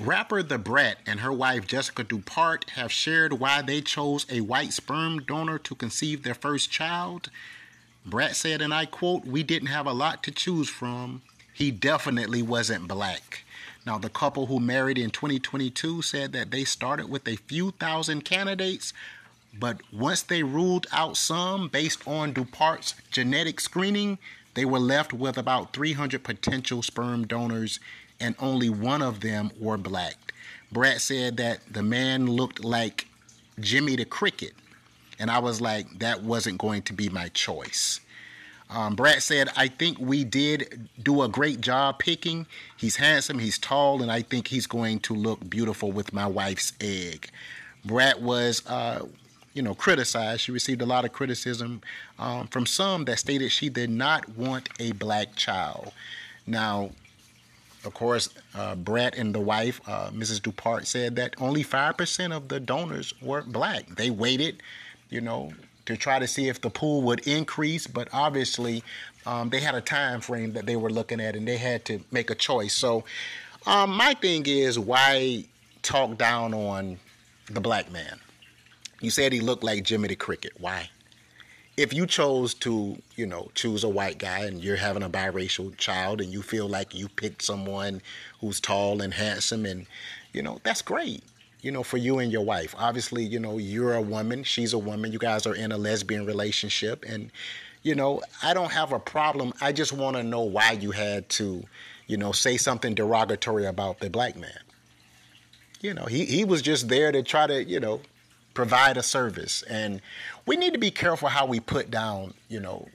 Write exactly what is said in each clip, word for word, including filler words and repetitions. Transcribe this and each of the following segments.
Rapper Da Brat and her wife Jessica Dupart have shared why they chose a white sperm donor to conceive their first child. Brat said, and I quote, "We didn't have a lot to choose from. He definitely wasn't black." Now, the couple who married in twenty twenty-two said that they started with a few thousand candidates, but once they ruled out some based on Dupart's genetic screening, they were left with about three hundred potential sperm donors, and only one of them were black. Brat said that the man looked like Jimmy the Cricket, and I was like, that wasn't going to be my choice. Um, Brat said, I think we did do a great job picking. He's handsome, he's tall, and I think he's going to look beautiful with my wife's egg. Brat was, uh, you know, criticized. She received a lot of criticism um, from some that stated she did not want a black child. Now, of course, uh, Brat and the wife, uh, Missus Dupart, said that only five percent of the donors were black. They waited, you know, to try to see if the pool would increase. But obviously, um, they had a time frame that they were looking at, and they had to make a choice. So um, my thing is, why talk down on the black man? You said he looked like Jimmy the Cricket. Why? If you chose to, you know, choose a white guy and you're having a biracial child and you feel like you picked someone who's tall and handsome and, you know, that's great, you know, for you and your wife. Obviously, you know, you're a woman, she's a woman, you guys are in a lesbian relationship and, you know, I don't have a problem. I just want to know why you had to, you know, say something derogatory about the black man. You know, he, he was just there to try to, you know, provide a service. And we need to be careful how we put down, you know,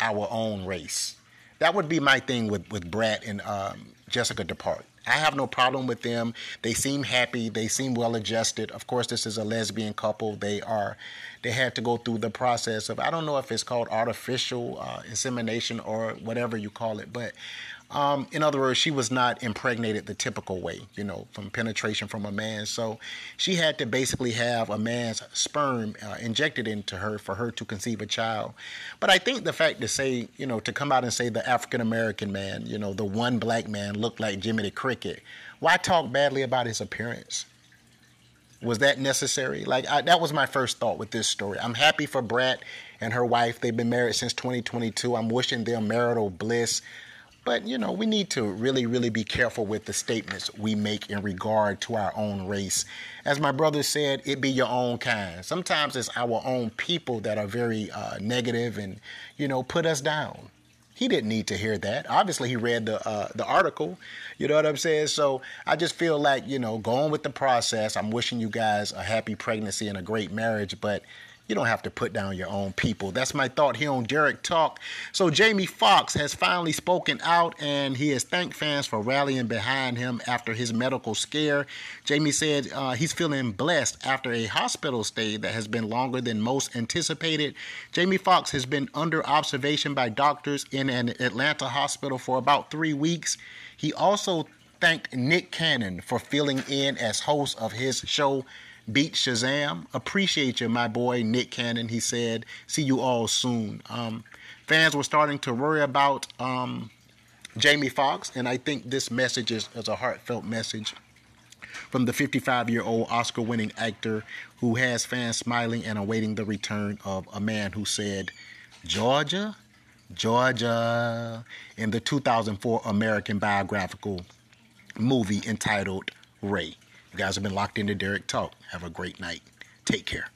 our own race. That would be my thing with, with Brat and um, Jessica Dupart. I have no problem with them. They seem happy. They seem well-adjusted. Of course, this is a lesbian couple. They are, they had to go through the process of, I don't know if it's called artificial uh, insemination or whatever you call it, but Um, in other words, she was not impregnated the typical way, you know, from penetration from a man. So she had to basically have a man's sperm uh, injected into her for her to conceive a child. But I think the fact to say, you know, to come out and say the African-American man, you know, the one black man looked like Jimmy the Cricket. Why talk badly about his appearance? Was that necessary? Like, I, that was my first thought with this story. I'm happy for Brat and her wife. They've been married since twenty twenty-two. I'm wishing them marital bliss. But, you know, we need to really, really be careful with the statements we make in regard to our own race. As my brother said, it be your own kind. Sometimes it's our own people that are very uh, negative and, you know, put us down. He didn't need to hear that. Obviously, he read the uh, the article. You know what I'm saying? So I just feel like, you know, going with the process. I'm wishing you guys a happy pregnancy and a great marriage. But you don't have to put down your own people. That's my thought here on Derek Talk. So Jamie Foxx has finally spoken out, and he has thanked fans for rallying behind him after his medical scare. Jamie said uh, he's feeling blessed after a hospital stay that has been longer than most anticipated. Jamie Foxx has been under observation by doctors in an Atlanta hospital for about three weeks. He also thanked Nick Cannon for filling in as host of his show, Beat Shazam. Appreciate you, my boy, Nick Cannon, he said. See you all soon. Um, fans were starting to worry about um, Jamie Foxx, and I think this message is, is a heartfelt message from the fifty-five-year-old Oscar-winning actor who has fans smiling and awaiting the return of a man who said, Georgia, Georgia, in the two thousand four American biographical movie entitled Ray. You guys have been locked into Derek Talk. Have a great night. Take care.